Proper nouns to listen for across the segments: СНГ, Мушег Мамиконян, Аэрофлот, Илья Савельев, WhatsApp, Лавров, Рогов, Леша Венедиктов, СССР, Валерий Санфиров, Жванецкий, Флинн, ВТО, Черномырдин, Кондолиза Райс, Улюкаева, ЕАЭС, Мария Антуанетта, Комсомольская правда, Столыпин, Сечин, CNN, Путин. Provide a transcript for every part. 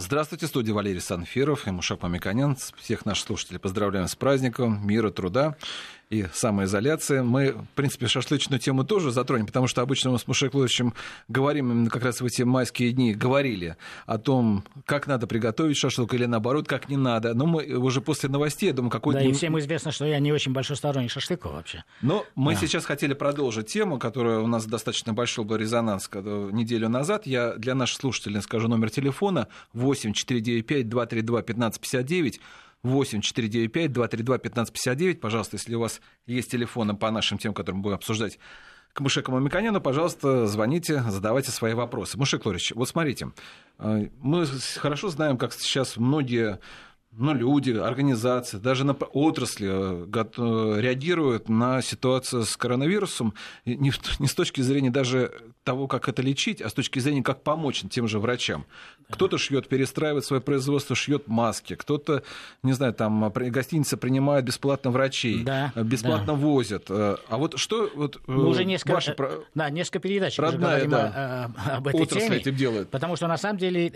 Здравствуйте, студия Валерий Санфиров и Мушег Мамиконян. Всех наших слушателей поздравляем с праздником, мира, труда и самоизоляции. Мы, в принципе, шашлычную тему тоже затронем, потому что обычно мы с Мушег Ловичем говорим, именно как раз в эти майские дни говорили о том, как надо приготовить шашлык или, наоборот, как не надо. Но мы уже после новостей, я думаю, какой-то... Да, и всем известно, что я не очень большой сторонник шашлыков вообще. Но мы сейчас хотели продолжить тему, которая у нас достаточно большой был резонанс неделю назад. Я для наших слушателей скажу номер телефона 8-495-232-1559. 8-495-232-1559. Пожалуйста, если у вас есть телефоны по нашим темам, которые мы будем обсуждать, к Мушегу Мамиконяну, пожалуйста, звоните, задавайте свои вопросы. Мушег Лорич, вот смотрите, мы хорошо знаем, как сейчас многие люди, организации, даже на отрасли реагируют на ситуацию с коронавирусом не с точки зрения даже того, как это лечить, а с точки зрения, как помочь тем же врачам. Кто-то шьет, перестраивает свое производство, шьет маски, кто-то, не знаю, там гостиница принимает бесплатно врачей, бесплатно возят. А вот что вот уже несколько, ваша несколько передач родная, уже говорим об этой теме, этим делает. Потому что на самом деле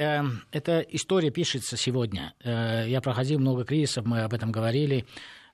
эта история пишется сегодня. Я проходил много кризисов, мы об этом говорили,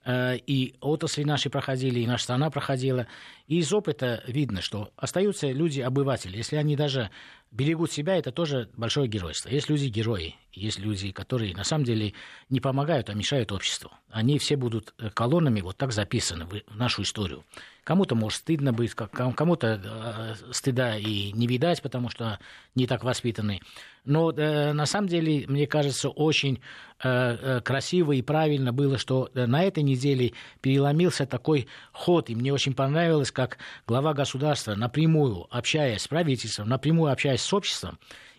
и отрасли наши проходили, и наша страна проходила. И из опыта видно, что остаются люди-обыватели. Если они даже берегут себя, это тоже большое геройство. Есть люди-герои, есть люди, которые на самом деле не помогают, а мешают обществу. Они все будут колоннами вот так записаны в нашу историю. Кому-то, может, стыдно быть, кому-то стыда и не видать, потому что не так воспитаны. Но на самом деле, мне кажется, очень красиво и правильно было, что на этой неделе переломился такой ход. И мне очень понравилось, как глава государства, напрямую общаясь с правительством, напрямую общаясь с обществом,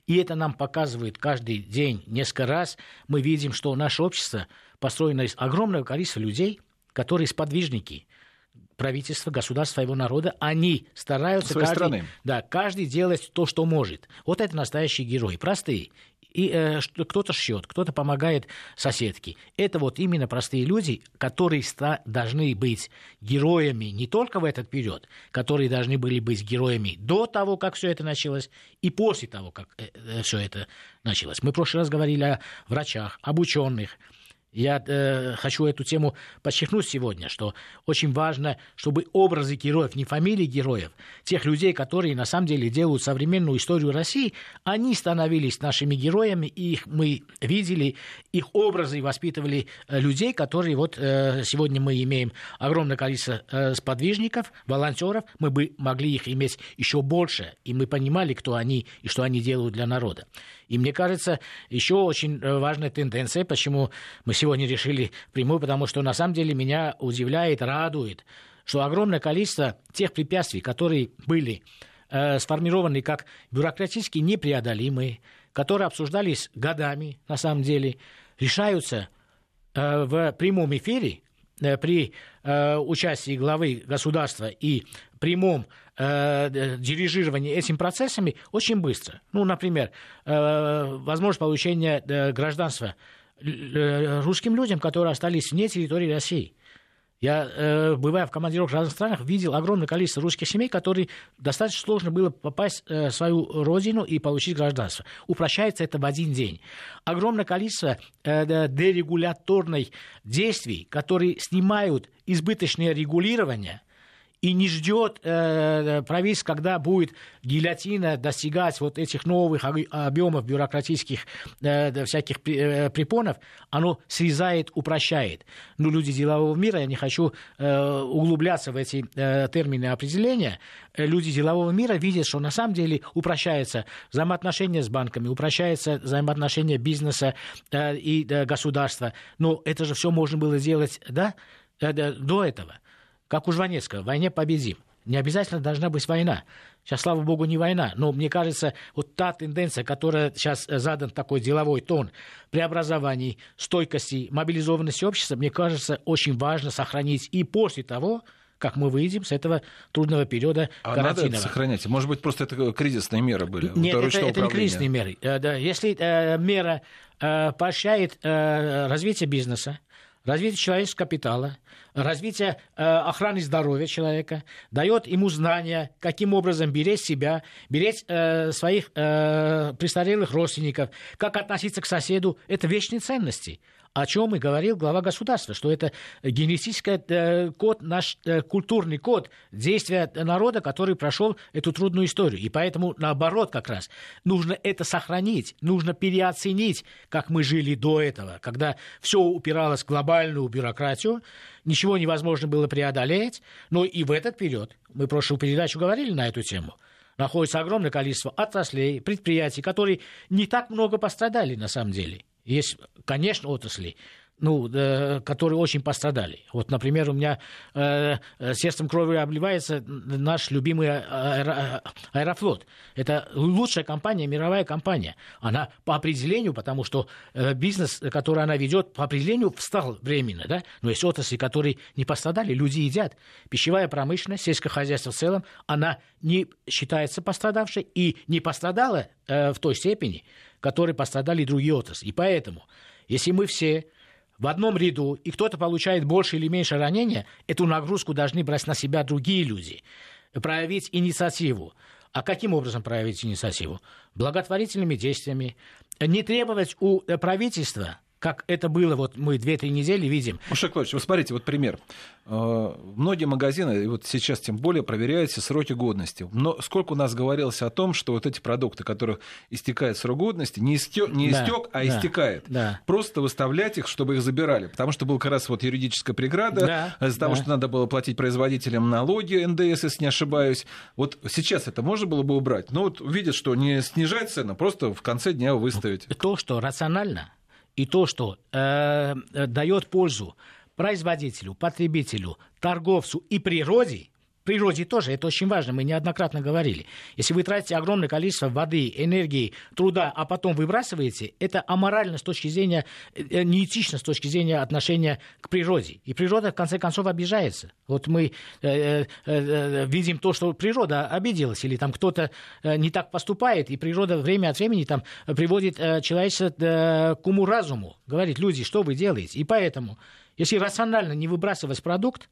и это нам показывает каждый день несколько раз, мы видим, что наше общество построено из огромного количества людей, которые сподвижники правительства, государства, его народа, они стараются... Каждый делать то, что может. Вот это настоящие герои, простые. И кто-то шьет, кто-то помогает соседке. Это вот именно простые люди, которые должны быть героями не только в этот период, которые должны были быть героями до того, как все это началось, и после того, как все это началось. Мы в прошлый раз говорили о врачах, об ученых. Я хочу эту тему подчеркнуть сегодня, что очень важно, чтобы образы героев, не фамилии героев, тех людей, которые на самом деле делают современную историю России, они становились нашими героями, и их мы видели, их образы воспитывали людей, которые вот сегодня мы имеем огромное количество сподвижников, волонтеров, мы бы могли их иметь еще больше, и мы понимали, кто они и что они делают для народа. И мне кажется, еще очень важная тенденция, почему мы сегодня решили прямую, потому что на самом деле меня удивляет, радует, что огромное количество тех препятствий, которые были сформированы как бюрократически непреодолимые, которые обсуждались годами, на самом деле, решаются в прямом эфире при участии главы государства и прямом дирижировании этими процессами очень быстро. Ну, например, возможность получения гражданства русским людям, которые остались вне территории России. Я, бывая в командировках в разных странах, видел огромное количество русских семей, которые достаточно сложно было попасть в свою родину и получить гражданство. Упрощается это в один день. Огромное количество дерегуляторных действий, которые снимают избыточное регулирование. И не ждет правительство, когда будет гильотина достигать вот этих новых объемов бюрократических всяких препонов, оно срезает, упрощает. Но люди делового мира, я не хочу углубляться в эти термины определения, люди делового мира видят, что на самом деле упрощается взаимоотношения с банками, упрощается взаимоотношения бизнеса и государства. Но это же все можно было сделать до этого. Как у Жванецкого, в войне победим. Не обязательно должна быть война. Сейчас, слава богу, не война. Но мне кажется, вот та тенденция, которая сейчас задан такой деловой тон преобразований, стойкости, мобилизованности общества, мне кажется, очень важно сохранить и после того, как мы выйдем с этого трудного периода карантина. А надо сохранять? Может быть, просто это кризисные меры были? Нет, это не кризисные меры. Если мера поощряет развитие бизнеса, развитие человеческого капитала, развитие охраны здоровья человека, дает ему знания, каким образом беречь себя, беречь своих престарелых родственников, как относиться к соседу. Это вечные ценности, о чем и говорил глава государства, что это генетический код, наш культурный код действия народа, который прошел эту трудную историю. И поэтому, наоборот, как раз нужно это сохранить, нужно переоценить, как мы жили до этого, когда все упиралось в глобальную бюрократию, ничего невозможно было преодолеть. Но и в этот период, мы в прошлую передачу говорили на эту тему, находится огромное количество отраслей, предприятий, которые не так много пострадали на самом деле. Есть, конечно, отрасли, которые очень пострадали. Вот, например, у меня сердцем крови обливается наш любимый Аэрофлот. Это лучшая компания, мировая компания. Она по определению, потому что бизнес, который она ведет, по определению встал временно. Да? Но есть отрасли, которые не пострадали, люди едят. Пищевая промышленность, сельское хозяйство в целом, она не считается пострадавшей и не пострадала в той степени, в которой пострадали другие отрасли. И поэтому, если мы все в одном ряду, и кто-то получает больше или меньше ранения, эту нагрузку должны брать на себя другие люди. Проявить инициативу. А каким образом проявить инициативу? Благотворительными действиями. Не требовать у правительства, как это было, вот мы 2-3 недели видим. Мушег Владимирович, вы смотрите, вот пример. Многие магазины, и вот сейчас тем более, проверяют все сроки годности. Но сколько у нас говорилось о том, что вот эти продукты, которых истекает срок годности, не истёк, а истекает. Да. Просто выставлять их, чтобы их забирали. Потому что была как раз вот юридическая преграда, из-за того, что надо было платить производителям налоги, НДС, если не ошибаюсь. Вот сейчас это можно было бы убрать. Но вот видят, что не снижать цену, просто в конце дня выставить. То, что рационально, и то, что дает пользу производителю, потребителю, торговцу и природе, природе тоже, это очень важно, мы неоднократно говорили. Если вы тратите огромное количество воды, энергии, труда, а потом выбрасываете, это аморально с точки зрения, неэтично с точки зрения отношения к природе. И природа, в конце концов, обижается. Вот мы видим то, что природа обиделась, или там кто-то не так поступает, и природа время от времени там приводит человечество к уму-разуму. Говорит, люди, что вы делаете? И поэтому, если рационально не выбрасывать продукт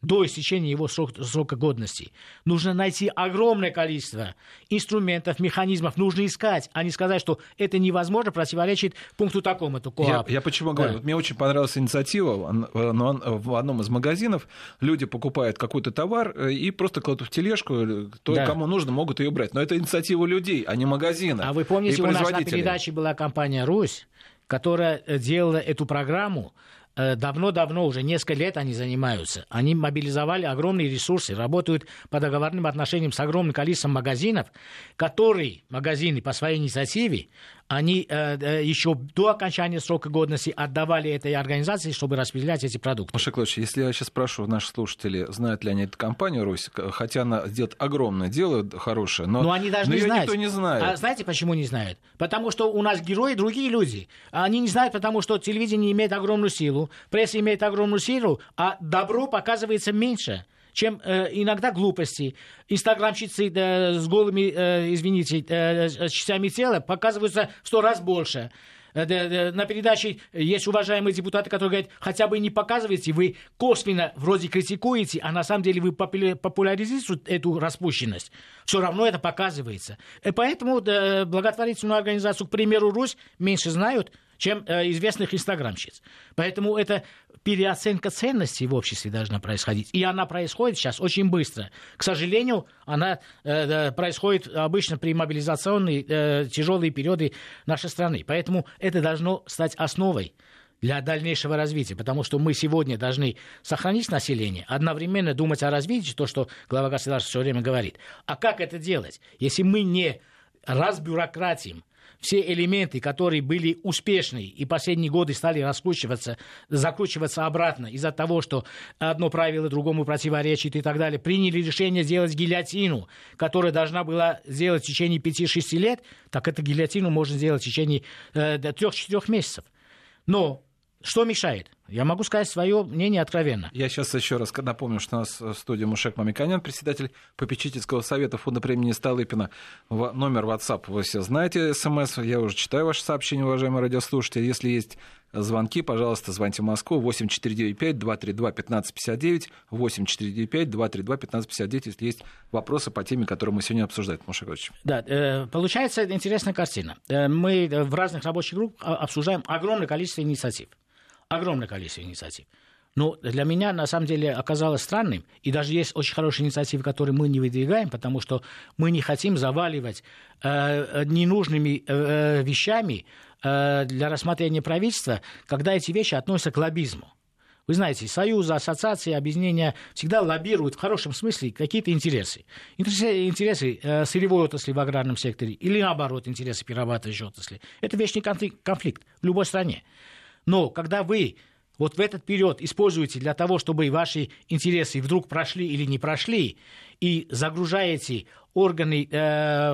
до истечения его срока годности, нужно найти огромное количество инструментов, механизмов, нужно искать, а не сказать, что это невозможно, противоречит пункту такому-то. Я почему говорю? Вот мне очень понравилась инициатива, в одном из магазинов люди покупают какой-то товар и просто кладут в тележку, то, кому нужно, могут ее брать. Но это инициатива людей, а не магазина. А вы помните, у нас на передаче была компания «Русь», которая делала эту программу. Давно-давно, уже несколько лет они занимаются. Они мобилизовали огромные ресурсы, работают по договорным отношениям с огромным количеством магазинов, которые магазины по своей инициативе, они еще до окончания срока годности отдавали этой организации, чтобы распределять эти продукты. Мушег Владимирович, если я сейчас спрошу наших слушателей, знают ли они эту компанию «Русь», хотя она делает огромное дело, хорошее, но они даже никто не знает. А знаете, почему не знают? Потому что у нас герои другие люди. Они не знают, потому что телевидение имеет огромную силу, пресса имеет огромную силу, а добро показывается меньше, чем иногда глупости. Инстаграмщицы с голыми, частями тела показываются в 100 раз больше. На передаче есть уважаемые депутаты, которые говорят, хотя бы не показывайте, вы косвенно вроде критикуете, а на самом деле вы популяризируете эту распущенность. Все равно это показывается. И поэтому благотворительную организацию, к примеру, «Русь», меньше знают, чем известных инстаграмщиц. Поэтому это переоценка ценностей в обществе должна происходить. И она происходит сейчас очень быстро. К сожалению, она происходит обычно при мобилизационные тяжелые периоды нашей страны. Поэтому это должно стать основой для дальнейшего развития, потому что мы сегодня должны сохранить население, одновременно думать о развитии, то, что глава государства все время говорит. А как это делать, если мы не разбюрократим все элементы, которые были успешны и последние годы стали раскручиваться, закручиваться обратно из-за того, что одно правило другому противоречит и так далее, приняли решение делать гильотину, которая должна была делать в течение 5-6 лет, так эту гильотину можно сделать в течение 3-4 месяцев. Но что мешает? Я могу сказать свое мнение откровенно. Я сейчас еще раз напомню, что у нас в студии Мушег Мамиконян, председатель попечительского совета фонда премии Столыпина. Номер WhatsApp вы все знаете, СМС. Я уже читаю ваши сообщения, уважаемые радиослушатели. Если есть звонки, пожалуйста, звоните в Москву. 8495-232-1559. 8495-232-1559. Если есть вопросы по теме, которую мы сегодня обсуждаем. Мушег Ильич. Да, получается интересная картина. Мы в разных рабочих группах обсуждаем огромное количество инициатив. Огромное количество инициатив. Но для меня, на самом деле, оказалось странным, и даже есть очень хорошие инициативы, которые мы не выдвигаем, потому что мы не хотим заваливать ненужными вещами для рассмотрения правительства, когда эти вещи относятся к лоббизму. Вы знаете, союзы, ассоциации, объединения всегда лоббируют в хорошем смысле какие-то интересы. Интересы сырьевой отрасли в аграрном секторе или, наоборот, интересы перерабатывающей отрасли. Это вечный конфликт в любой стране. Но когда вы вот в этот период используете для того, чтобы ваши интересы вдруг прошли или не прошли, и загружаете органы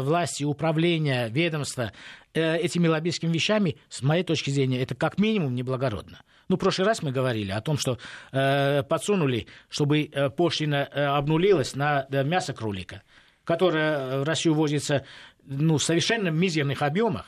власти, управления, ведомства этими лоббистскими вещами, с моей точки зрения, это как минимум неблагородно. Ну, в прошлый раз мы говорили о том, что подсунули, чтобы пошлина обнулилась на мясо кролика, которое в Россию возится в совершенно мизерных объемах.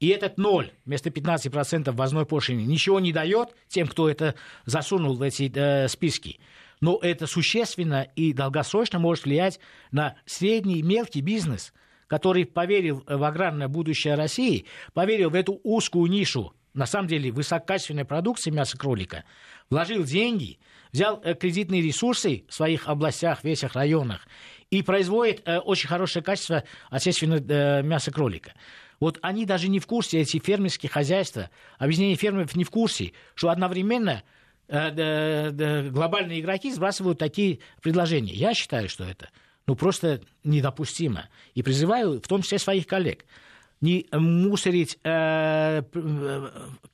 И этот ноль вместо 15% ввозной пошлины ничего не дает тем, кто это засунул в эти списки. Но это существенно и долгосрочно может влиять на средний и мелкий бизнес, который поверил в аграрное будущее России, поверил в эту узкую нишу, на самом деле высококачественной продукции мяса кролика, вложил деньги, взял кредитные ресурсы в своих областях, весях, районах и производит очень хорошее качество отечественного мяса кролика. Вот они даже не в курсе, эти фермерские хозяйства, объединение фермеров не в курсе, что одновременно глобальные игроки сбрасывают такие предложения. Я считаю, что это просто недопустимо. И призываю, в том числе своих коллег, не мусорить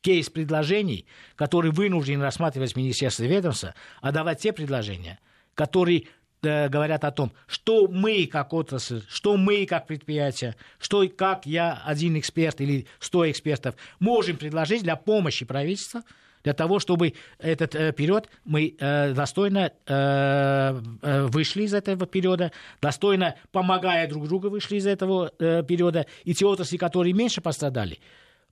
кейс предложений, которые вынуждены рассматривать министерство и ведомство, а давать те предложения, которые говорят о том, что мы как отрасль, что мы как предприятие, что как я один эксперт или 100 экспертов можем предложить для помощи правительства, для того, чтобы этот период мы достойно вышли из этого периода, достойно помогая друг другу вышли из этого периода, и те отрасли, которые меньше пострадали,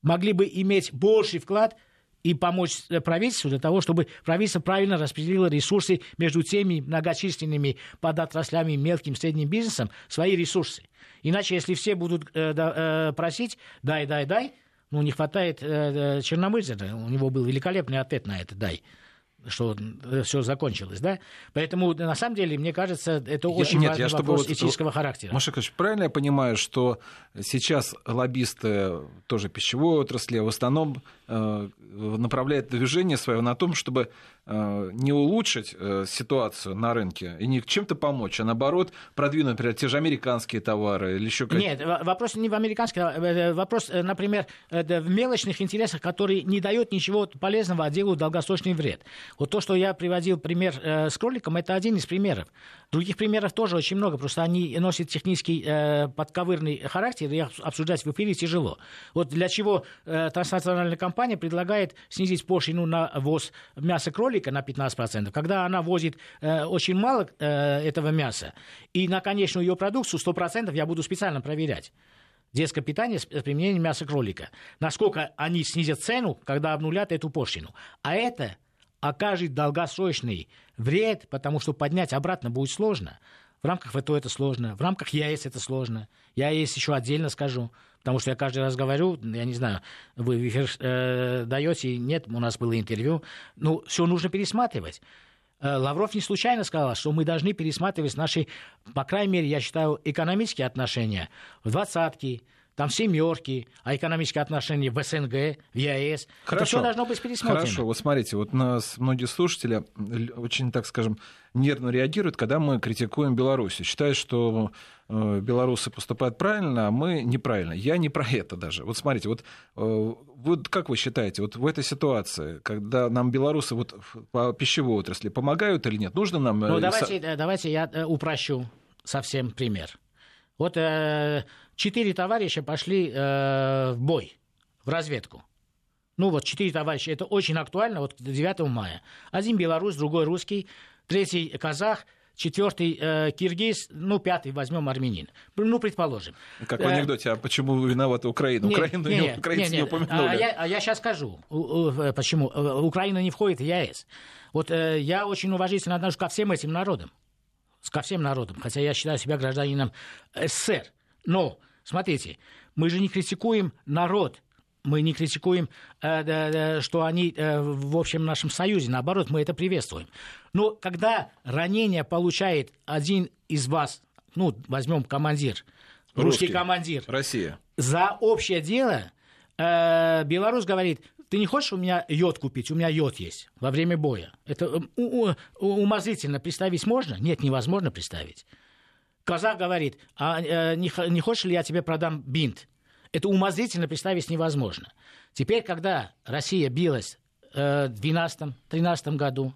могли бы иметь больший вклад и помочь правительству для того, чтобы правительство правильно распределило ресурсы между теми многочисленными подотраслями, мелким, средним бизнесом, свои ресурсы. Иначе, если все будут просить «дай», не хватает Черномырдина, у него был великолепный ответ на это «дай», что все закончилось, да? Поэтому, на самом деле, мне кажется, это очень важный вопрос этического характера. Мушег Ильич, правильно я понимаю, что сейчас лоббисты тоже пищевой отрасли в основном направляют движение свое на том, чтобы не улучшить ситуацию на рынке и не чем-то помочь, а наоборот продвинуть, например, те же американские товары или еще какие-то? Нет, вопрос не в американских, вопрос, например, в мелочных интересах, которые не дают ничего полезного, а делают долгосрочный вред. Вот то, что я приводил пример с кроликом, это один из примеров. Других примеров тоже очень много, просто они носят технический подковырный характер, и обсуждать в эфире тяжело. Вот для чего транснациональная компания предлагает снизить пошлину на ввоз мяса кролика на 15%, когда она возит очень мало этого мяса, и на конечную ее продукцию 100% я буду специально проверять. Детское питание с применением мяса кролика. Насколько они снизят цену, когда обнулят эту пошлину. А это окажет долгосрочный вред, потому что поднять обратно будет сложно. В рамках ВТО это сложно, в рамках ЕАЭС это сложно. Я ЕАЭС еще отдельно скажу, потому что я каждый раз говорю, я не знаю, вы в эфир даете, нет, у нас было интервью. Ну, все нужно пересматривать. Лавров не случайно сказал, что мы должны пересматривать наши, по крайней мере, я считаю, экономические отношения в двадцатки, там семерки, а экономические отношения в СНГ, в ЕАЭС. Хорошо. Это все должно быть пересмотрено. Хорошо, вот смотрите, вот нас многие слушатели очень, так скажем, нервно реагируют, когда мы критикуем Белоруссию. Считают, что белорусы поступают правильно, а мы неправильно. Я не про это даже. Вот смотрите, вот как вы считаете, вот в этой ситуации, когда нам белорусы вот по пищевой отрасли помогают или нет? Нужно нам... Ну, давайте я упрощу совсем пример. Вот 4 товарища пошли в бой, в разведку. Ну вот 4 товарища, это очень актуально, вот 9 мая. Один белорус, другой русский, третий казах, четвертый киргиз, ну, пятый возьмем армянин. Ну, предположим. Как в анекдоте, а почему виновата Украина? Украину не упомянули. А я сейчас скажу, почему. Украина не входит в ЕАЭС. Вот я очень уважительно отношусь ко всем этим народам. Ко всем народам. Хотя я считаю себя гражданином СССР. Но, смотрите, мы же не критикуем народ. Мы не критикуем, что они в общем нашем союзе. Наоборот, мы это приветствуем. Но когда ранение получает один из вас, ну, возьмем командир, русский командир. Россия. За общее дело белорус говорит, ты не хочешь у меня йод купить? У меня йод есть во время боя. Это умозрительно представить можно? Нет, невозможно представить. Казах говорит, а не хочешь ли я тебе продам бинт? Это умозрительно представить невозможно. Теперь, когда Россия билась в 2012-2013 году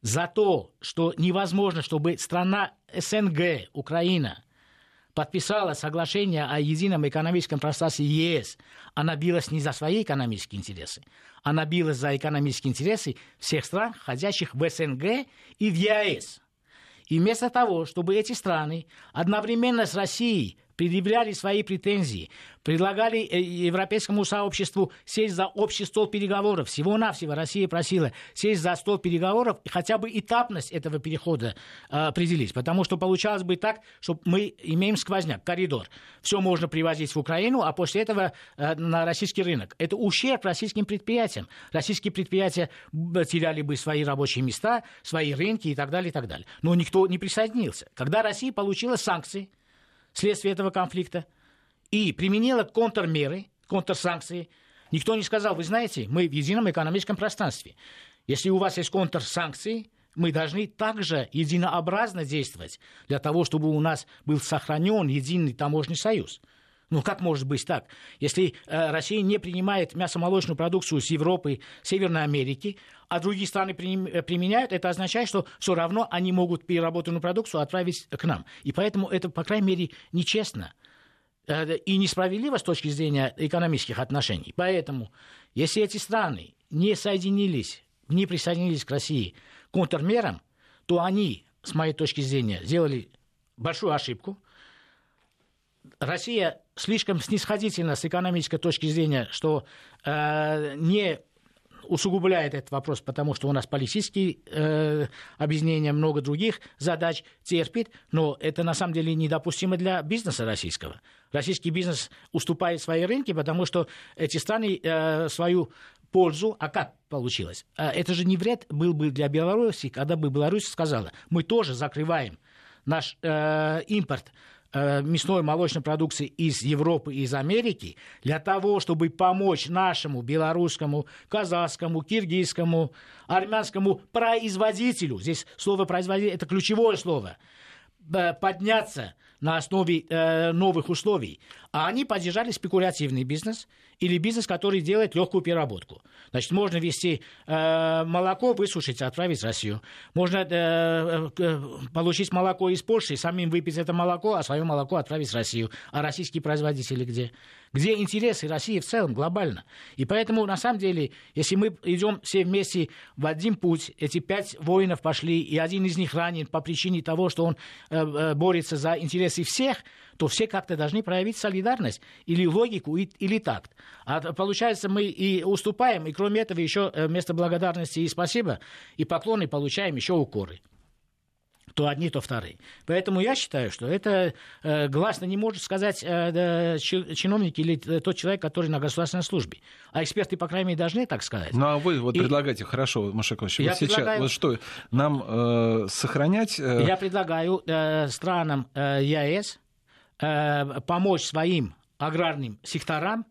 за то, что невозможно, чтобы страна СНГ, Украина, подписала соглашение о едином экономическом пространстве ЕС, она билась не за свои экономические интересы, она билась за экономические интересы всех стран, входящих в СНГ и в ЕАЭС. И вместо того, чтобы эти страны одновременно с Россией предъявляли свои претензии, предлагали европейскому сообществу сесть за общий стол переговоров. Всего-навсего Россия просила сесть за стол переговоров и хотя бы этапность этого перехода определить. Потому что получалось бы так, что мы имеем сквозняк, коридор. Все можно привозить в Украину, а после этого на российский рынок. Это ущерб российским предприятиям. Российские предприятия теряли бы свои рабочие места, свои рынки и так далее, и так далее. Но никто не присоединился. Когда Россия получила санкции, вследствие этого конфликта, и применила контрмеры, контрсанкции, никто не сказал, вы знаете, мы в едином экономическом пространстве. Если у вас есть контрсанкции, мы должны также единообразно действовать для того, чтобы у нас был сохранен единый таможенный союз. Ну как может быть так? Если Россия не принимает мясомолочную продукцию с Европы, Северной Америки, а другие страны применяют, это означает, что все равно они могут переработанную продукцию отправить к нам. И поэтому это, по крайней мере, нечестно и несправедливо с точки зрения экономических отношений. Поэтому, если эти страны не присоединились к России контрмерам, то они, с моей точки зрения, сделали большую ошибку. Россия слишком снисходительна с экономической точки зрения, что не усугубляет этот вопрос, потому что у нас политические объединения, много других задач терпит, но это на самом деле недопустимо для бизнеса российского. Российский бизнес уступает свои рынки, потому что эти страны свою пользу, а как получилось? Это же не вред был бы для Беларуси, когда бы Беларусь сказала, мы тоже закрываем наш импорт мясной, молочной продукции из Европы, из Америки, для того, чтобы помочь нашему белорусскому, казахскому, киргизскому, армянскому производителю, здесь слово «производитель» — это ключевое слово, подняться на основе новых условий. А они поддержали спекулятивный бизнес или бизнес, который делает легкую переработку. Значит, можно везти молоко, высушить, отправить в Россию. Можно получить молоко из Польши, самим выпить это молоко, а свое молоко отправить в Россию. А российские производители где? Где интересы России в целом глобально? И поэтому, на самом деле, если мы идем все вместе в один путь, эти 5 воинов пошли, и один из них ранен по причине того, что он борется за интересы всех, то все как-то должны проявить солидарность или логику, или такт. А получается, мы и уступаем, и кроме этого еще вместо благодарности и спасибо, и поклоны получаем еще укоры. То одни, то вторые. Поэтому я считаю, что это гласно не может сказать чиновник или тот человек, который на государственной службе. А эксперты, по крайней мере, должны так сказать. Ну, а вы вот предлагаете, хорошо, Мушегович, вот сейчас, вот что, нам сохранять... Я предлагаю странам ЕАЭС помочь своим аграрным секторам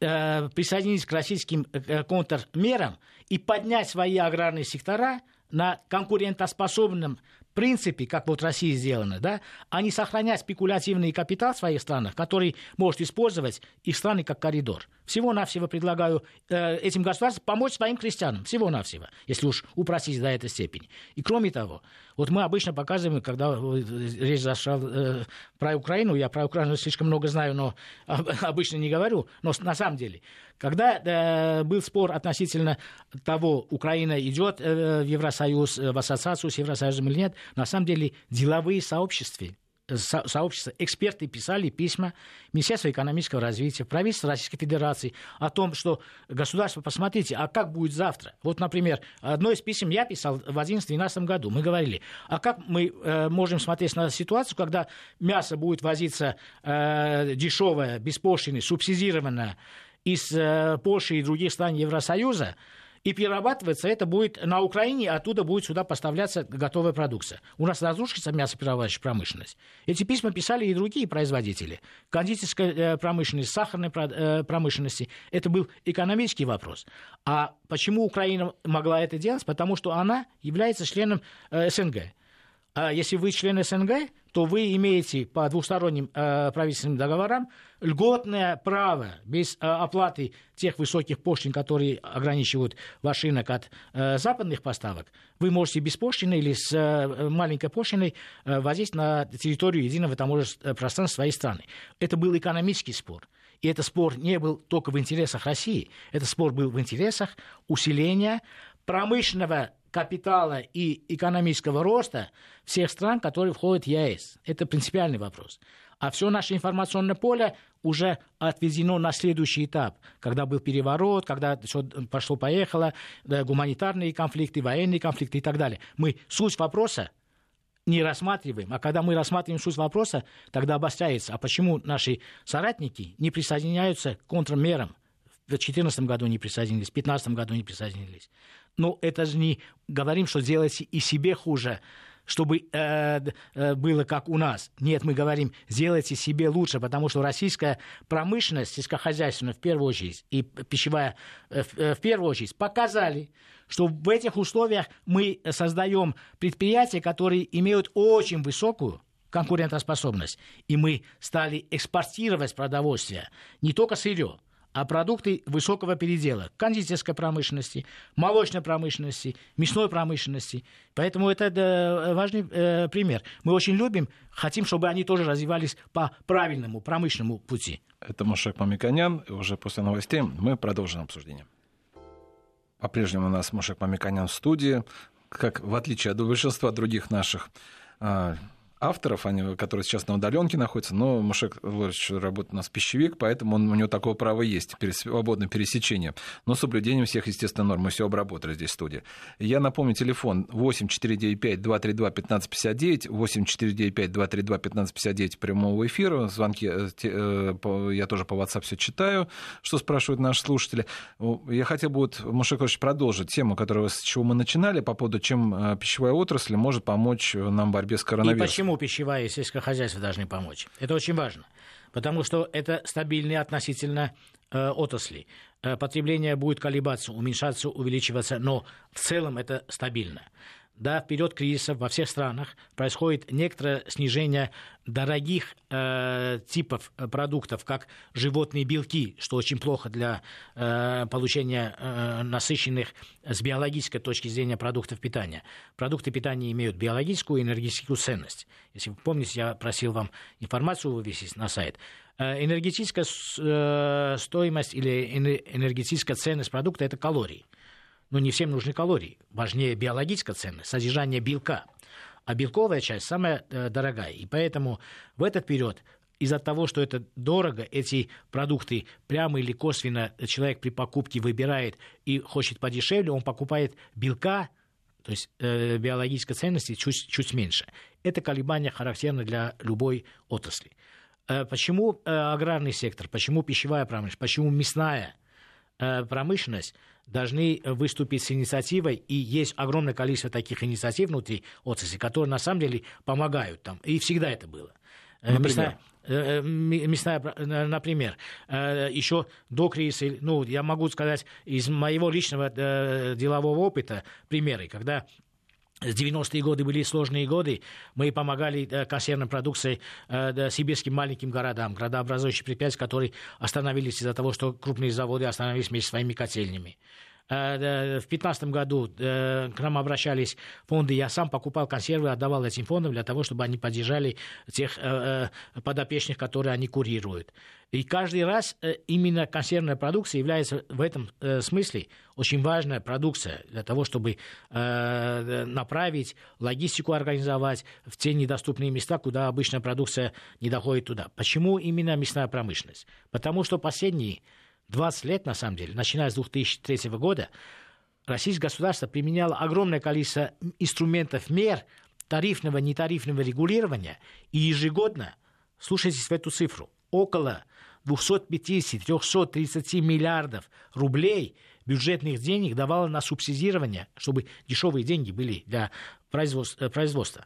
присоединиться к российским контрмерам и поднять свои аграрные сектора на конкурентоспособном принципе, как вот в России сделано, да, а не сохранять спекулятивный капитал в своих странах, который может использовать их страны как коридор. Всего-навсего предлагаю этим государствам помочь своим крестьянам. Всего-навсего, если уж упростить до этой степени. И кроме того, вот мы обычно показываем, когда речь зашла про Украину, я про Украину слишком много знаю, но обычно не говорю, но на самом деле, когда был спор относительно того, Украина идет в Евросоюз, в ассоциацию с Евросоюзом или нет, на самом деле деловые сообщества, эксперты писали письма Министерства экономического развития, правительства Российской Федерации о том, что государство, посмотрите, а как будет завтра? Вот, например, одно из писем я писал в 2011-2012 году. Мы говорили, а как мы можем смотреть на ситуацию, когда мясо будет возиться дешевое, беспошлинное, субсидированное из Польши и других стран Евросоюза, и перерабатывается это будет на Украине, оттуда будет сюда поставляться готовая продукция. У нас разрушится мясоперерабатывающая промышленность. Эти письма писали и другие производители. Кондитерская промышленность, сахарной промышленности. Это был экономический вопрос. А почему Украина могла это делать? Потому что она является членом СНГ. А если вы член СНГ, то вы имеете по двусторонним правительственным договорам льготное право без оплаты тех высоких пошлин, которые ограничивают ваш рынок от западных поставок. Вы можете без пошлины или с маленькой пошлиной возить на территорию единого таможенного пространства своей страны. Это был экономический спор. И этот спор не был только в интересах России. Этот спор был в интересах усиления промышленного капитала и экономического роста всех стран, которые входят в ЕС. Это принципиальный вопрос. А все наше информационное поле уже отведено на следующий этап, когда был переворот, когда все пошло-поехало, гуманитарные конфликты, военные конфликты и так далее. Мы суть вопроса не рассматриваем. А когда мы рассматриваем суть вопроса, тогда обостряется, а почему наши соратники не присоединяются к контрмерам? В 2014 году не присоединились, в 2015 году не присоединились. Но это же не говорим, что делайте и себе хуже, чтобы было как у нас. Нет, мы говорим, сделайте себе лучше, потому что российская промышленность, сельскохозяйственная в первую очередь и пищевая в первую очередь показали, что в этих условиях мы создаем предприятия, которые имеют очень высокую конкурентоспособность. И мы стали экспортировать продовольствие, не только сырье, а продукты высокого передела, кондитерской промышленности, молочной промышленности, мясной промышленности. Поэтому это важный пример. Мы очень любим, хотим, чтобы они тоже развивались по правильному промышленному пути. Это Мушег Мамиконян. Уже после новостей мы продолжим обсуждение. По-прежнему у нас Мушег Мамиконян в студии. Как в отличие от большинства других наших авторов, они, которые сейчас на удаленке находятся, но Мушег Лорович работает у нас пищевик, поэтому у него такое право есть, свободное пересечение, но с соблюдением всех, естественно, норм. Мы все обработали здесь в студии. Я напомню, телефон 8495-232-1559, 8495-232-1559 прямого эфира, звонки я тоже по WhatsApp все читаю, что спрашивают наши слушатели. Я хотел бы, вот, Мушег Лорович, продолжить тему, которую, с чего мы начинали, по поводу, чем пищевая отрасль может помочь нам в борьбе с коронавирусом. Почему пищевая и сельское хозяйство должны помочь? Это очень важно, потому что это стабильные относительно отрасли. Потребление будет колебаться, уменьшаться, увеличиваться, но в целом это стабильно. Да, в период кризиса во всех странах происходит некоторое снижение дорогих типов продуктов, как животные белки, что очень плохо для получения насыщенных с биологической точки зрения продуктов питания. Продукты питания имеют биологическую и энергетическую ценность. Если вы помните, я просил вам информацию вывесить на сайт. Энергетическая стоимость или энергетическая ценность продукта – это калории. Но не всем нужны калории. Важнее биологическая ценность, содержание белка. А белковая часть самая дорогая. И поэтому в этот период, из-за того, что это дорого, эти продукты прямо или косвенно человек при покупке выбирает и хочет подешевле, он покупает белка, то есть биологической ценности чуть меньше. Это колебание характерно для любой отрасли. Почему аграрный сектор, почему пищевая промышленность, почему мясная промышленность должны выступить с инициативой, и есть огромное количество таких инициатив внутри отрасли, которые на самом деле помогают там, и всегда это было. Например? Мясная, например, еще до кризиса, ну, я могу сказать из моего личного делового опыта примеры, когда 90-е годы были сложные годы. Мы помогали консервной продукцией сибирским маленьким городам, градообразующим предприятиям, которые остановились из-за того, что крупные заводы остановились вместе с своими котельнями. В 2015 году к нам обращались фонды. Я сам покупал консервы, отдавал этим фондам для того, чтобы они поддержали тех подопечных, которые они курируют. И каждый раз именно консервная продукция является в этом смысле очень важная продукция для того, чтобы направить, логистику организовать в те недоступные места, куда обычная продукция не доходит туда. Почему именно мясная промышленность? Потому что последние 20 лет, на самом деле, начиная с 2003 года, российское государство применяло огромное количество инструментов мер тарифного, нетарифного регулирования. И ежегодно, слушайтесь в эту цифру, около 250-330 миллиардов рублей бюджетных денег давало на субсидирование, чтобы дешевые деньги были для производства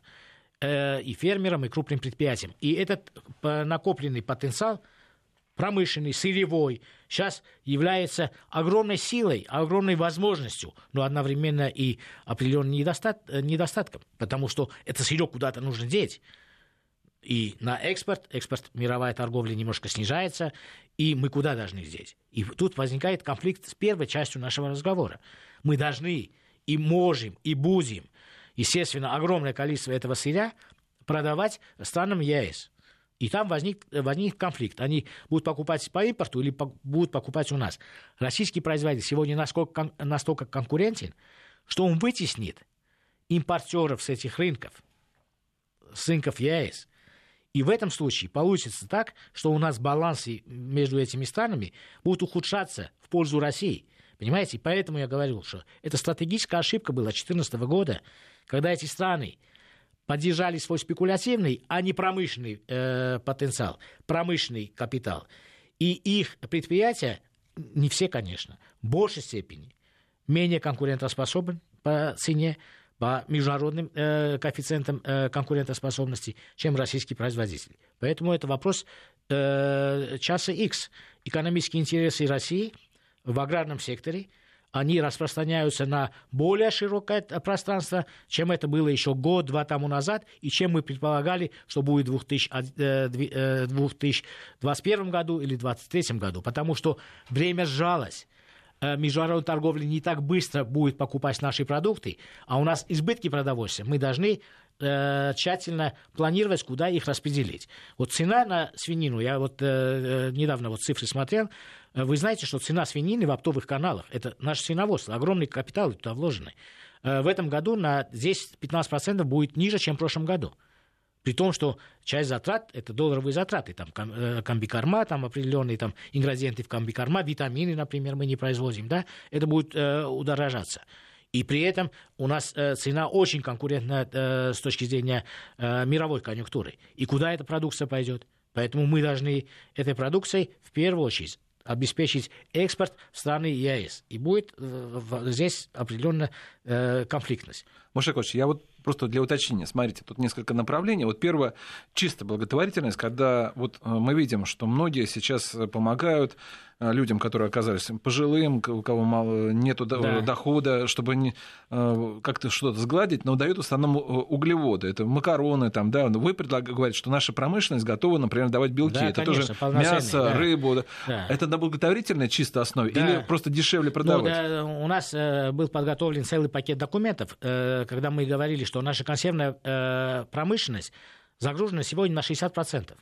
и фермерам, и крупным предприятиям. И этот накопленный потенциал промышленный, сырьевой, сейчас является огромной силой, огромной возможностью, но одновременно и определенным недостатком, потому что это сырье куда-то нужно деть. И на экспорт мировая торговля немножко снижается, и мы куда должны деть? И тут возникает конфликт с первой частью нашего разговора. Мы должны и можем, и будем, естественно, огромное количество этого сырья продавать странам ЕС. И там возник конфликт. Они будут покупать по импорту или будут покупать у нас. Российский производитель сегодня настолько конкурентен, что он вытеснит импортеров с этих рынков, с рынков ЕС. И в этом случае получится так, что у нас балансы между этими странами будут ухудшаться в пользу России. Понимаете? И поэтому я говорил, что это стратегическая ошибка была 2014 года, когда эти страны поддержали свой спекулятивный, а не промышленный потенциал, промышленный капитал. И их предприятия, не все, конечно, в большей степени менее конкурентоспособны по цене, по международным коэффициентам конкурентоспособности, чем российские производители. Поэтому это вопрос часа X. Экономические интересы России в аграрном секторе, они распространяются на более широкое пространство, чем это было еще год-два тому назад, и чем мы предполагали, что будет в 2021 году или 2023 году. Потому что время сжалось. Международная торговля не так быстро будет покупать наши продукты, а у нас избытки продовольствия. Мы должны тщательно планировать, куда их распределить. Вот цена на свинину, я вот недавно вот цифры смотрел, вы знаете, что цена свинины в оптовых каналах, это наше свиноводство, огромные капиталы туда вложены, в этом году на 10-15% будет ниже, чем в прошлом году. При том, что часть затрат – это долларовые затраты. Там комбикорма, там определенные там, ингредиенты в комбикорма, витамины, например, мы не производим. Да? Это будет удорожаться. И при этом у нас цена очень конкурентна с точки зрения мировой конъюнктуры. И куда эта продукция пойдет? Поэтому мы должны этой продукцией в первую очередь обеспечить экспорт в страны ЕС. И будет здесь определенная конфликтность. Мушег, я вот просто для уточнения, смотрите, тут несколько направлений. Вот первое, чисто благотворительность, когда вот мы видим, что многие сейчас помогают людям, которые оказались пожилым, у кого мало, нету дохода, чтобы не, как-то что-то сгладить, но дают в основном углеводы. Это макароны, там, да. Вы говорите, что наша промышленность готова, например, давать белки. Да, это конечно, тоже мясо, рыбу. Да. Это на благотворительной чисто основе или просто дешевле продавать? Ну, да, у нас был подготовлен целый пакет документов, когда мы говорили, что наша консервная промышленность загружена сегодня на 60%.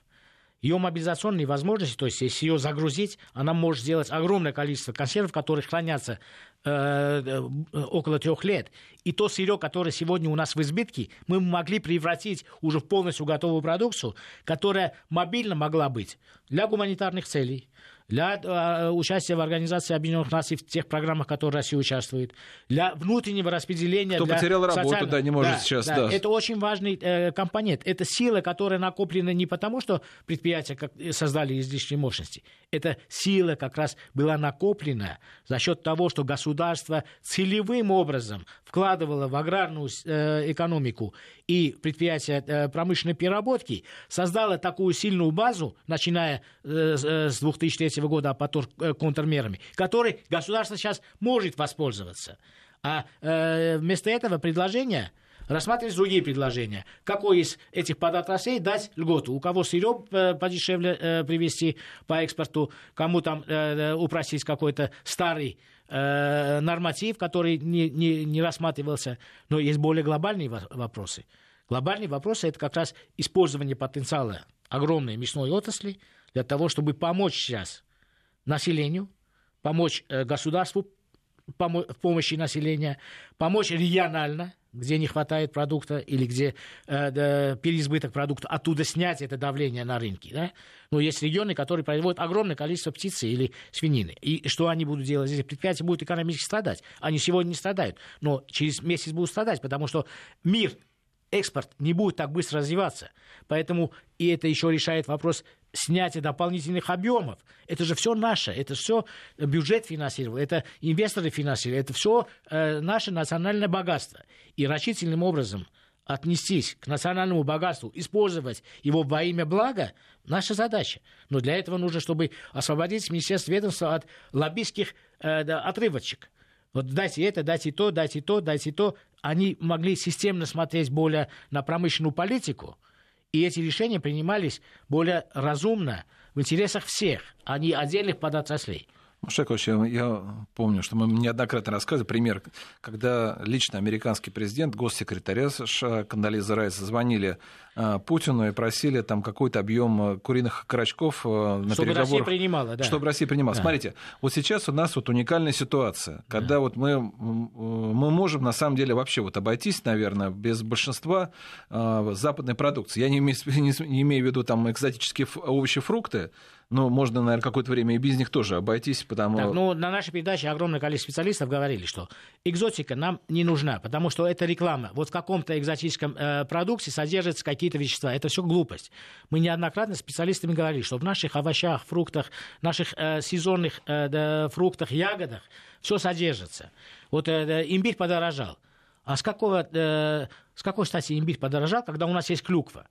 Ее мобилизационные возможности, то есть если ее загрузить, она может сделать огромное количество консервов, которые хранятся около 3 лет. И то сырье, которое сегодня у нас в избытке, мы могли превратить уже в полностью готовую продукцию, которая мобильно могла быть для гуманитарных целей, для участия в Организации Объединенных Наций в тех программах, в которых Россия участвует, для внутреннего распределения. Кто потерял работу, не может сейчас. Да. Это очень важный компонент. Это сила, которая накоплена не потому, что предприятия создали излишние мощности. Эта сила как раз была накоплена за счет того, что государство целевым образом вкладывало в аграрную экономику и предприятия промышленной переработки, создало такую сильную базу, начиная с 2003 года, а потом контрмерами, которые государство сейчас может воспользоваться. А вместо этого предложение рассматривать другие предложения. Какой из этих подотраслей дать льготу? У кого сырье подешевле привезти по экспорту, кому там упростить какой-то старый норматив, который не рассматривался. Но есть более глобальные вопросы. Глобальные вопросы — это как раз использование потенциала огромной мясной отрасли для того, чтобы помочь сейчас населению, помочь государству в помощи населения, помочь регионально, где не хватает продукта или где переизбыток продукта, оттуда снять это давление на рынке. Да? Но есть регионы, которые производят огромное количество птицы или свинины. И что они будут делать здесь? Предприятия будут экономически страдать. Они сегодня не страдают, но через месяц будут страдать, потому что мир, экспорт не будет так быстро развиваться. Поэтому и это еще решает вопрос снятия дополнительных объемов. Это же все наше, это все бюджет финансировал, это инвесторы финансировали, это все наше национальное богатство. И рачительным образом отнестись к национальному богатству, использовать его во имя блага, наша задача. Но для этого нужно, чтобы освободить министерство, ведомства от лоббистских отрывочек. Вот дайте это, дайте то, дайте то, дайте то. Они могли системно смотреть более на промышленную политику, и эти решения принимались более разумно, в интересах всех, а не отдельных подотраслей. Мушегович, я помню, что мы неоднократно рассказывали пример, когда лично американский президент, госсекретарь США Кондолиза Райс звонили Путину и просили там какой-то объем куриных окорочков на чтобы переговорах. Россия принимала, да. Чтобы Россия принимала. Да. Смотрите, вот сейчас у нас вот уникальная ситуация, когда да. вот мы можем на самом деле вообще вот обойтись, наверное, без большинства западной продукции. Я не имею в виду там экзотические овощи, фрукты, но можно, наверное, какое-то время и без них тоже обойтись, потому... Так, ну, на нашей передаче огромное количество специалистов говорили, что экзотика нам не нужна, потому что это реклама. Вот в каком-то экзотическом продукте содержатся какие-то вещества. Это все глупость. Мы неоднократно с специалистами говорили, что в наших овощах, фруктах, наших сезонных фруктах, ягодах все содержится. Вот имбирь подорожал. А с какой стати имбирь подорожал, когда у нас есть клюква?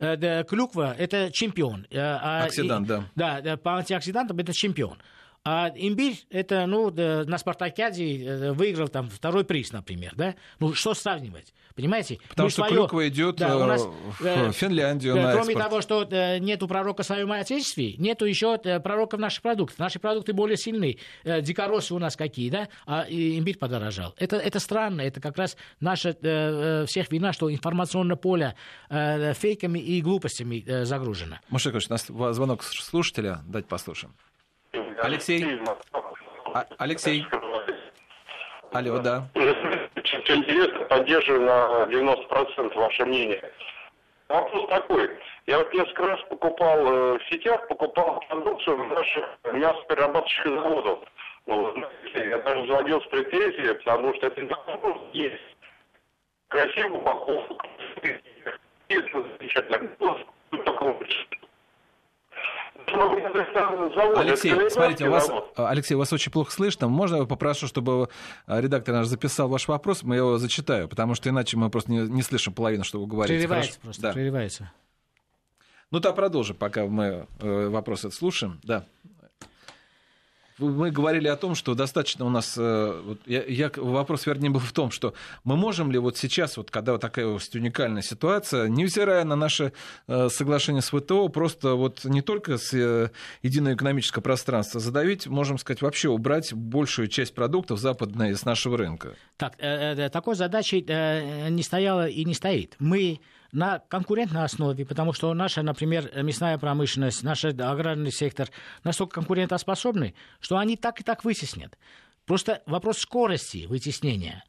Клюква — это чемпион. Оксидант, да. Да, по антиоксидантам это чемпион. А имбирь — это, на Спартакиаде выиграл там второй приз, например, да? Ну, что сравнивать, понимаете? Потому что клюква идет в Финляндию на экспорт. Кроме того, что нету пророка в своем отечестве, нету еще пророка в наших продуктах. Наши продукты более сильны. Дикоросы у нас какие, да? А имбирь подорожал. Это странно. Это как раз наша всех вина, что информационное поле фейками и глупостями загружено. Мушег Мамиконян, у нас звонок слушателя. Дайте послушаем. Алексей. Алло, да. Очень интересно, поддерживаю на 90% ваше мнение. Вопрос такой. Я вот несколько раз покупал в сетях, продукцию в наших мясоперерабатывающих заводов. Я даже заводил с предприятия, потому что это есть. Красивая упаковка. Алексей, вас очень плохо слышно. Можно я попрошу, чтобы редактор наш записал ваш вопрос? Мы его зачитаю, потому что иначе мы просто не слышим половину, что вы говорите. Прерывается просто, да. Прерывается. Ну, то продолжим, пока мы вопрос отслушаем. Да. Мы говорили о том, что достаточно у нас... вопрос, вернее, был в том, что мы можем ли вот сейчас, вот, когда вот такая вот уникальная ситуация, невзирая на наше соглашение с ВТО, просто вот не только с единое экономическое пространство задавить, можем сказать, вообще убрать большую часть продуктов западной с нашего рынка? Так, такой задачей не стояло и не стоит. Мы... на конкурентной основе, потому что наша, например, мясная промышленность, наш аграрный сектор настолько конкурентоспособны, что они так и так вытеснят. Просто вопрос скорости вытеснения.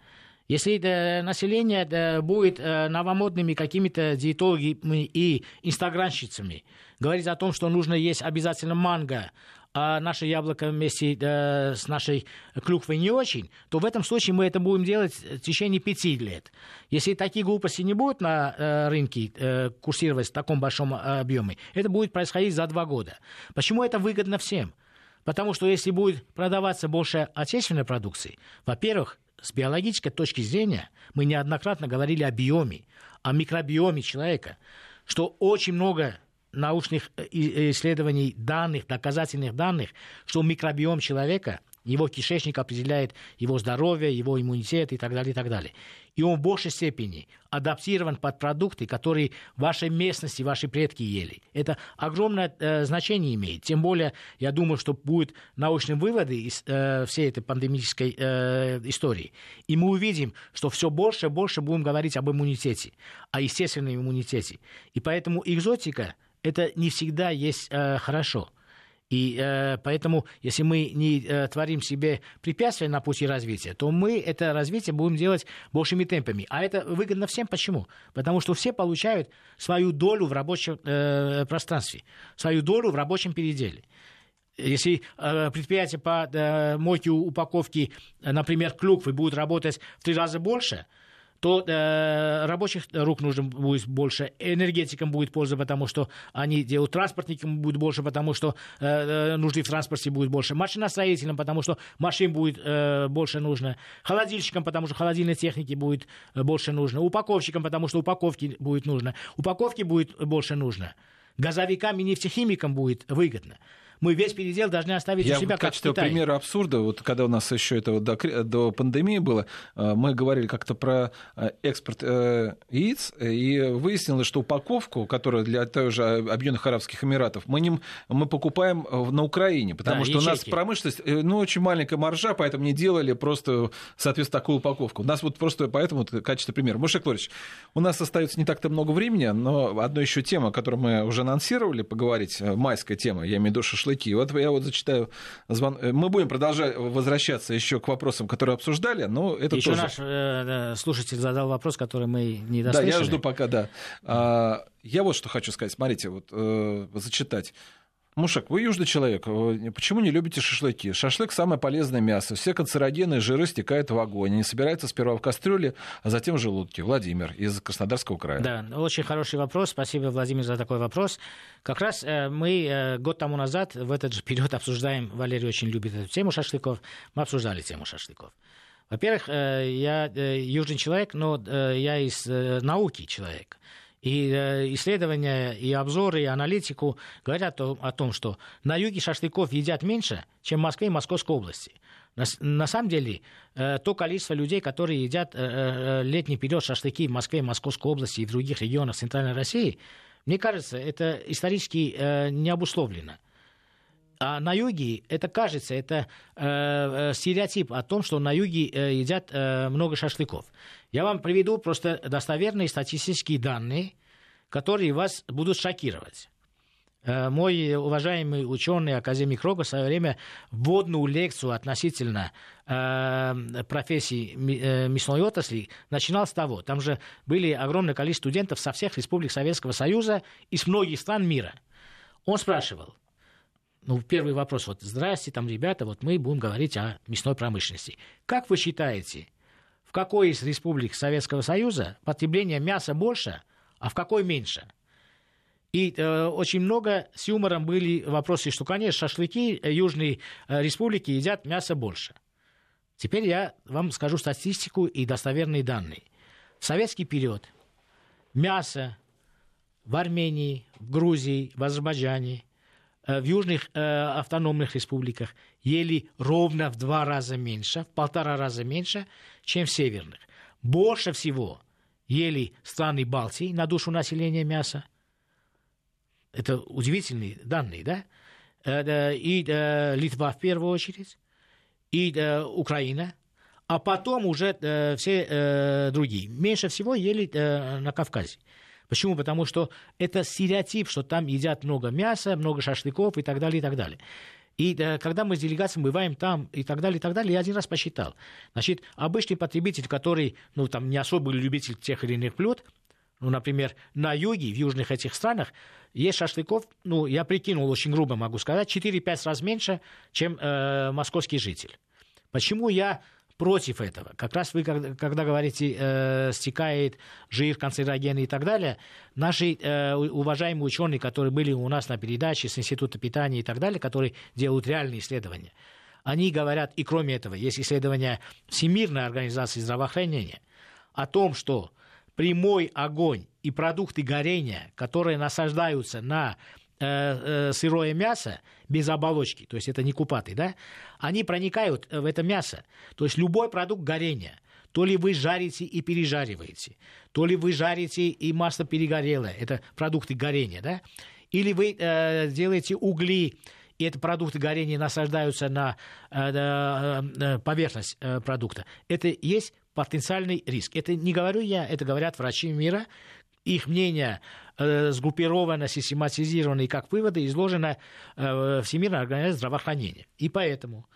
Если население будет новомодными какими-то диетологами и инстаграмщицами, говорить о том, что нужно есть обязательно манго, а наше яблоко вместе с нашей клюквой не очень, то в этом случае мы это будем делать в течение 5 лет. Если такие глупости не будут на рынке курсировать в таком большом объеме, это будет происходить за 2 года. Почему это выгодно всем? Потому что если будет продаваться больше отечественной продукции, во-первых, с биологической точки зрения мы неоднократно говорили о биоме, о микробиоме человека, что очень много научных исследований, данных, доказательных данных, что микробиом человека Его кишечник определяет его здоровье, его иммунитет и так далее, и так далее. И он в большей степени адаптирован под продукты, которые в вашей местности, ваши предки ели. Это огромное значение имеет. Тем более, я думаю, что будут научные выводы из всей этой пандемической истории. И мы увидим, что все больше и больше будем говорить об иммунитете, о естественном иммунитете. И поэтому экзотика – это не всегда есть хорошо. И поэтому, если мы не творим себе препятствия на пути развития, то мы это развитие будем делать большими темпами. А это выгодно всем. Почему? Потому что все получают свою долю в рабочем пространстве, свою долю в рабочем переделе. Если предприятия по мойке упаковки, например, клюквы, будут работать в 3 раза больше, то рабочих рук нужно будет больше, энергетикам будет польза, потому что они делают, транспортникам будет больше, потому что нужды в транспорте будет больше, машиностроителям, потому что машин будет больше нужно, холодильщикам, потому что холодильной техники будет больше нужно, упаковщикам, потому что упаковки будет нужно, упаковки будет больше нужно, газовикам и нефтехимикам будет выгодно. Мы весь передел должны оставить у себя, как в качестве примера абсурда, вот когда у нас еще это вот до пандемии было, мы говорили как-то про экспорт яиц, и выяснилось, что упаковку, которая для того же Объединенных Арабских Эмиратов, мы покупаем на Украине, потому что ячейки. У нас промышленность, очень маленькая маржа, поэтому не делали просто, соответственно, такую упаковку. У нас вот просто поэтому вот, качество примера. Мушег Лорич, у нас остается не так-то много времени, но одна еще тема, о которой мы уже анонсировали, поговорить, майская тема, я имею в виду, что вот я зачитаю звонок. Мы будем продолжать возвращаться еще к вопросам, которые обсуждали, но это еще тоже... наш слушатель задал вопрос, который мы не дослушали. Да, я жду пока, да. Я вот что хочу сказать. Смотрите, вот зачитать. Мушек, вы южный человек, почему не любите шашлыки? Шашлык – самое полезное мясо. Все канцерогенные жиры стекают в огонь. Они собираются сперва в кастрюле, а затем в желудке. Владимир из Краснодарского края. Да, очень хороший вопрос. Спасибо, Владимир, за такой вопрос. Как раз мы год тому назад в этот же период обсуждаем, Валерий очень любит эту тему шашлыков, мы обсуждали тему шашлыков. Во-первых, я южный человек, но я из науки человек. И исследования, и обзоры, и аналитику говорят о том, что на юге шашлыков едят меньше, чем в Москве и Московской области. На самом деле, то количество людей, которые едят летний период шашлыки в Москве, Московской области и в других регионах Центральной России, мне кажется, это исторически не обусловлено. А на юге, это кажется, это стереотип о том, что на юге едят много шашлыков. Я вам приведу просто достоверные статистические данные, которые вас будут шокировать. Мой уважаемый ученый, академик Рогов, в свое время вводную лекцию относительно профессии мясной отрасли начинал с того. Там же были огромное количество студентов со всех республик Советского Союза и с многих стран мира. Он спрашивал, первый вопрос, здрасте, ребята, мы будем говорить о мясной промышленности. Как вы считаете, в какой из республик Советского Союза потребление мяса больше, а в какой меньше? И очень много с юмором были вопросы, что, конечно, шашлыки южной республики едят мясо больше. Теперь я вам скажу статистику и достоверные данные. В советский период мясо в Армении, в Грузии, в Азербайджане, в южных автономных республиках ели ровно в 2 раза меньше, в 1,5 раза меньше, чем в северных. Больше всего ели страны Балтии на душу населения мяса. Это удивительные данные, да? И Литва в первую очередь, и Украина, а потом уже все другие. Меньше всего ели на Кавказе. Почему? Потому что это стереотип, что там едят много мяса, много шашлыков и так далее, и так далее. И когда мы с делегацией бываем там и так далее, я один раз посчитал. Значит, обычный потребитель, который, не особо любитель тех или иных блюд, например, на юге, в южных этих странах, есть шашлыков, я прикинул, очень грубо могу сказать, 4-5 раз меньше, чем московский житель. Почему я... против этого. Как раз вы, когда говорите, стекает жир, канцерогены и так далее, наши уважаемые ученые, которые были у нас на передаче с Института питания и так далее, которые делают реальные исследования, они говорят, и кроме этого, есть исследования Всемирной организации здравоохранения о том, что прямой огонь и продукты горения, которые насаждаются на сырое мясо без оболочки, то есть это не купаты, да, они проникают в это мясо. То есть любой продукт горения, то ли вы жарите и пережариваете, то ли вы жарите и масло перегорело, это продукты горения, да, или вы делаете угли, и это продукты горения насаждаются на поверхность продукта. Это есть потенциальный риск. Это не говорю я, это говорят врачи мира. Их мнение сгруппировано, систематизировано и как выводы изложено Всемирной организацией здравоохранения. И поэтому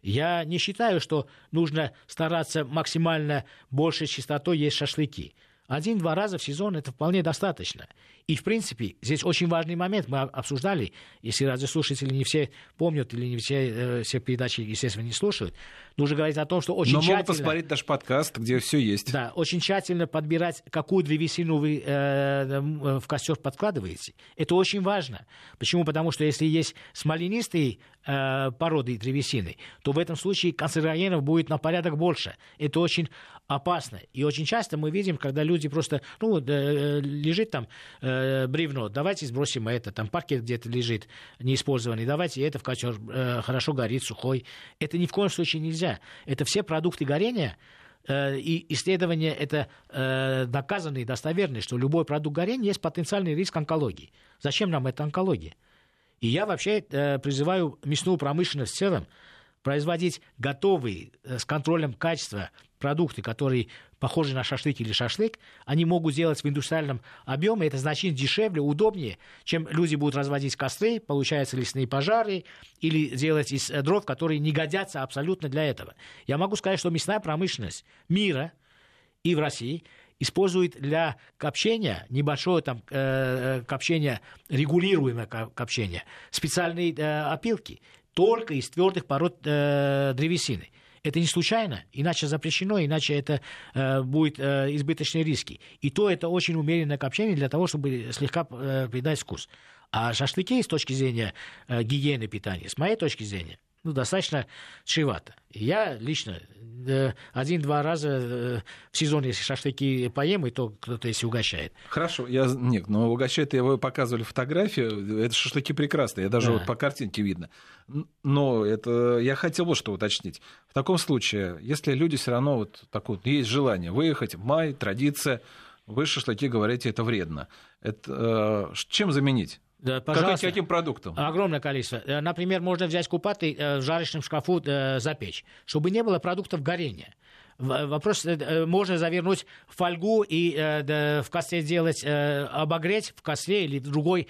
я не считаю, что нужно стараться максимально большей частотой есть шашлыки. 1-2 раза в сезон это вполне достаточно. И, в принципе, здесь очень важный момент. Мы обсуждали, если радиослушатели не все помнят или не все, все передачи, естественно, не слушают, нужно говорить о том, что очень тщательно... Но могут посмотреть наш подкаст, где все есть. Да, очень тщательно подбирать, какую древесину вы в костер подкладываете. Это очень важно. Почему? Потому что если есть смоленистые породы древесины, то в этом случае канцерогенов будет на порядок больше. Это очень опасно. И очень часто мы видим, когда люди просто, ну, лежит там бревно, давайте сбросим это, там паркет где-то лежит неиспользованный, давайте это в костер, хорошо горит, сухой. Это ни в коем случае нельзя. Это все продукты горения, и исследования это доказаны и достоверны, что любой продукт горения есть потенциальный риск онкологии. Зачем нам эта онкология? И я вообще призываю мясную промышленность в целом производить готовые с контролем качества продукты, которые похожи на шашлык или шашлык, они могут делать в индустриальном объеме. Это значительно дешевле, удобнее, чем люди будут разводить костры, получаются лесные пожары, или делать из дров, которые не годятся абсолютно для этого. Я могу сказать, что мясная промышленность мира и в России использует для копчения, небольшое там копчения, регулируемое копчение, специальные опилки только из твердых пород древесины. Это не случайно, иначе запрещено, иначе это будут избыточные риски. И то это очень умеренное копчение для того, чтобы слегка придать вкус. А шашлыки с точки зрения гигиены питания, с моей точки зрения, ну, достаточно чревато. Я лично 1-2 раза в сезон, если шашлыки поем, и то кто-то если угощает. Хорошо, нет, но угощает, я его показывали фотографию, это шашлыки прекрасные, я даже вот по картинке видно. Но это я хотел вот что уточнить. В таком случае, если люди все равно вот такое, есть желание выехать, май, традиция, вы шашлыки говорите, это вредно. Это, чем заменить? Да, каким продуктом? Огромное количество. Например, можно взять купаты в жарочном шкафу запечь, чтобы не было продуктов горения. Вопрос, можно завернуть в фольгу и в костре делать, обогреть в костре или другой,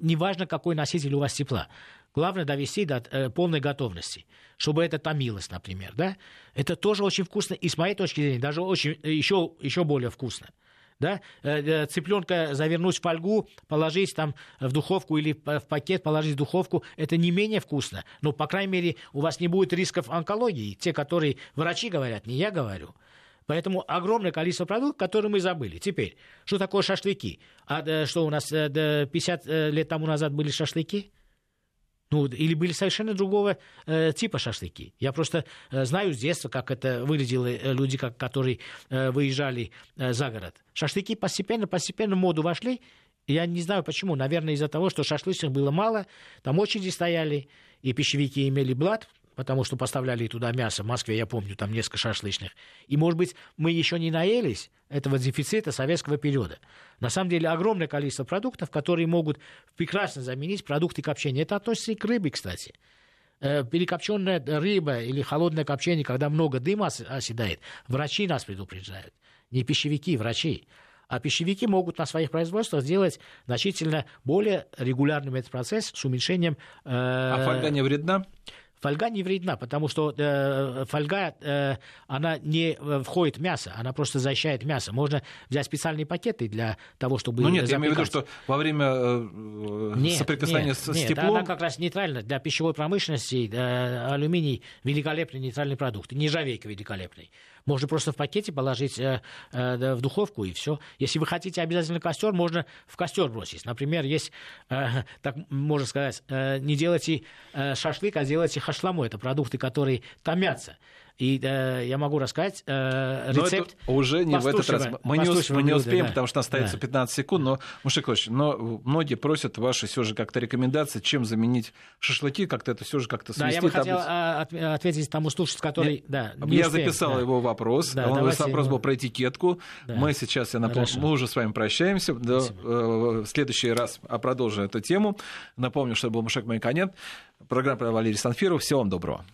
неважно какой носитель у вас тепла. Главное довести до полной готовности, чтобы это томилось, например. Да? Это тоже очень вкусно и, с моей точки зрения, даже очень, еще более вкусно. Да? Цыпленка завернуть в фольгу, положить там в духовку или в пакет, положить в духовку, это не менее вкусно. Но, по крайней мере, у вас не будет рисков онкологии, те, которые врачи говорят, не я говорю. Поэтому огромное количество продуктов, которые мы забыли. Теперь, что такое шашлыки? А что у нас 50 лет тому назад были шашлыки? Ну, или были совершенно другого типа шашлыки. Я просто знаю с детства, как это выглядело люди, которые выезжали за город. Шашлыки постепенно в моду вошли. Я не знаю почему. Наверное, из-за того, что шашлычных было мало. Там очереди стояли, и пищевики имели блат, потому что поставляли туда мясо. В Москве, я помню, там несколько шашлычных. И, может быть, мы еще не наелись этого дефицита советского периода. На самом деле, огромное количество продуктов, которые могут прекрасно заменить продукты копчения. Это относится и к рыбе, кстати. Перекопченная рыба или холодное копчение, когда много дыма оседает, врачи нас предупреждают. Не пищевики, врачи. А пищевики могут на своих производствах сделать значительно более регулярным этот процесс с уменьшением... А фольга не вредна? Фольга не вредна, потому что фольга, она не входит в мясо, она просто защищает мясо. Можно взять специальные пакеты для того, чтобы... Ну нет, запекать. Я имею в виду, что во время соприкосновения с теплом... Нет, она как раз нейтральна. Для пищевой промышленности алюминий великолепный нейтральный продукт, нержавейка великолепный. Можно просто в пакете положить в духовку, и все. Если вы хотите обязательно костер, можно в костер бросить. Например, есть, так можно сказать, не делайте шашлык, а делайте хашламу. Это продукты, которые томятся. И я могу рассказать рецепт. Но это уже не в этот раз. Мы не успеем, да, потому что остается 15 секунд. Но, Мушег Ильич, но многие просят ваши все же как-то рекомендации, чем заменить шашлыки, как-то это все же как-то совместить. Да, я бы хотел ответить тому слушателю, который... Я записал его вопрос. Да, вопрос был про этикетку. Да. Мы сейчас, я напомню, мы уже с вами прощаемся. В следующий раз продолжим эту тему. Напомню, что был Мушег Мамиконян. Программа Валерий Санфиров. Всего вам доброго.